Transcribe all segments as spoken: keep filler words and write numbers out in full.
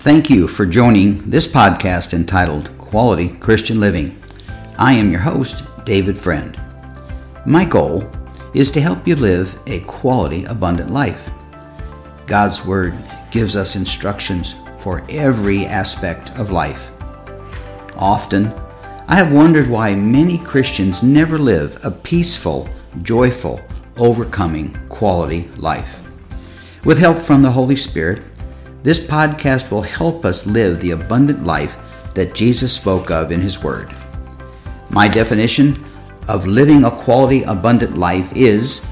Thank you for joining this podcast entitled Quality Christian Living. I am your host, David Friend. My goal is to help you live a quality, abundant life. God's Word gives us instructions for every aspect of life. Often, I have wondered why many Christians never live a peaceful, joyful, overcoming quality life. With help from the Holy Spirit, this podcast will help us live the abundant life that Jesus spoke of in His Word. My definition of living a quality, abundant life is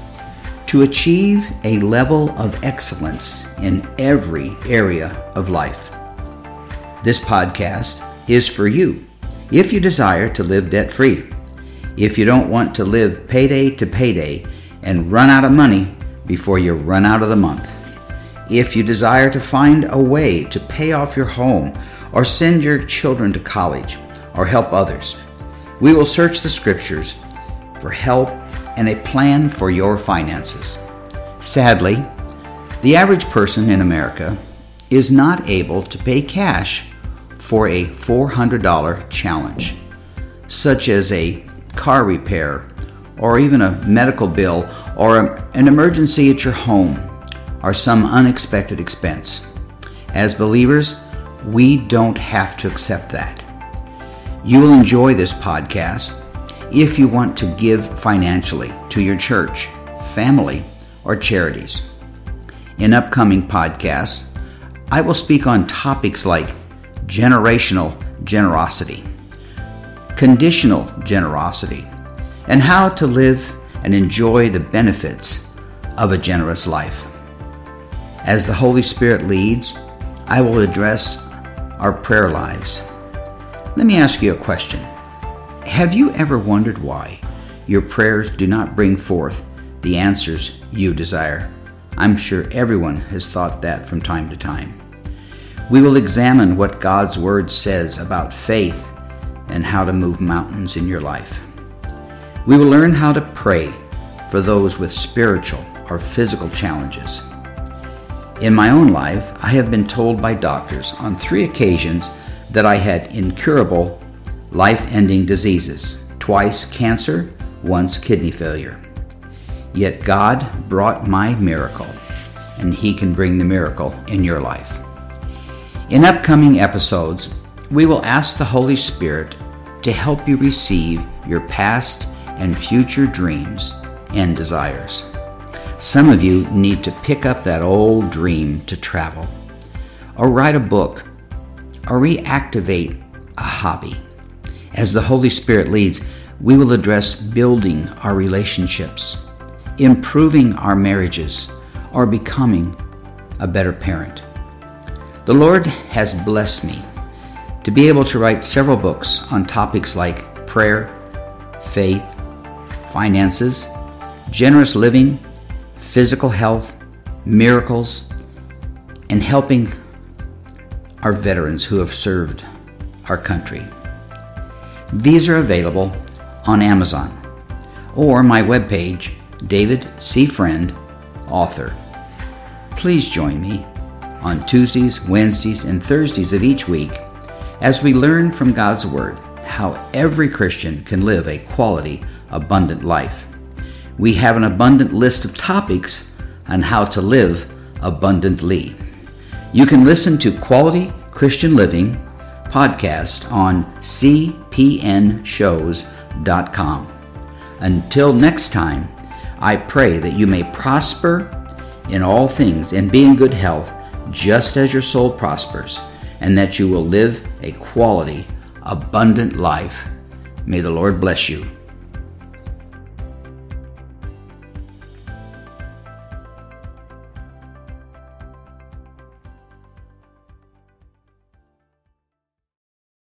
to achieve a level of excellence in every area of life. This podcast is for you if you desire to live debt-free, if you don't want to live payday to payday and run out of money before you run out of the month. If you desire to find a way to pay off your home or send your children to college or help others, we will search the Scriptures for help and a plan for your finances. Sadly, the average person in America is not able to pay cash for a four hundred dollars challenge, such as a car repair or even a medical bill or an emergency at your home, or some unexpected expense. As believers, we don't have to accept that. You will enjoy this podcast if you want to give financially to your church, family, or charities. In upcoming podcasts, I will speak on topics like generational generosity, conditional generosity, and how to live and enjoy the benefits of a generous life. As the Holy Spirit leads, I will address our prayer lives. Let me ask you a question. Have you ever wondered why your prayers do not bring forth the answers you desire? I'm sure everyone has thought that from time to time. We will examine what God's Word says about faith and how to move mountains in your life. We will learn how to pray for those with spiritual or physical challenges. In my own life, I have been told by doctors on three occasions that I had incurable, life-ending diseases, twice cancer, once kidney failure. Yet God brought my miracle, and He can bring the miracle in your life. In upcoming episodes, we will ask the Holy Spirit to help you receive your past and future dreams and desires. Some of you need to pick up that old dream to travel, or write a book, or reactivate a hobby. As the Holy Spirit leads, we will address building our relationships, improving our marriages, or becoming a better parent. The Lord has blessed me to be able to write several books on topics like prayer, faith, finances, generous living, physical health, miracles, and helping our veterans who have served our country. These are available on Amazon or my webpage, David C. Friend, author. Please join me on Tuesdays, Wednesdays, and Thursdays of each week as we learn from God's Word how every Christian can live a quality, abundant life. We have an abundant list of topics on how to live abundantly. You can listen to Quality Christian Living podcast on c p n shows dot com. Until next time, I pray that you may prosper in all things and be in good health just as your soul prospers, and that you will live a quality, abundant life. May the Lord bless you.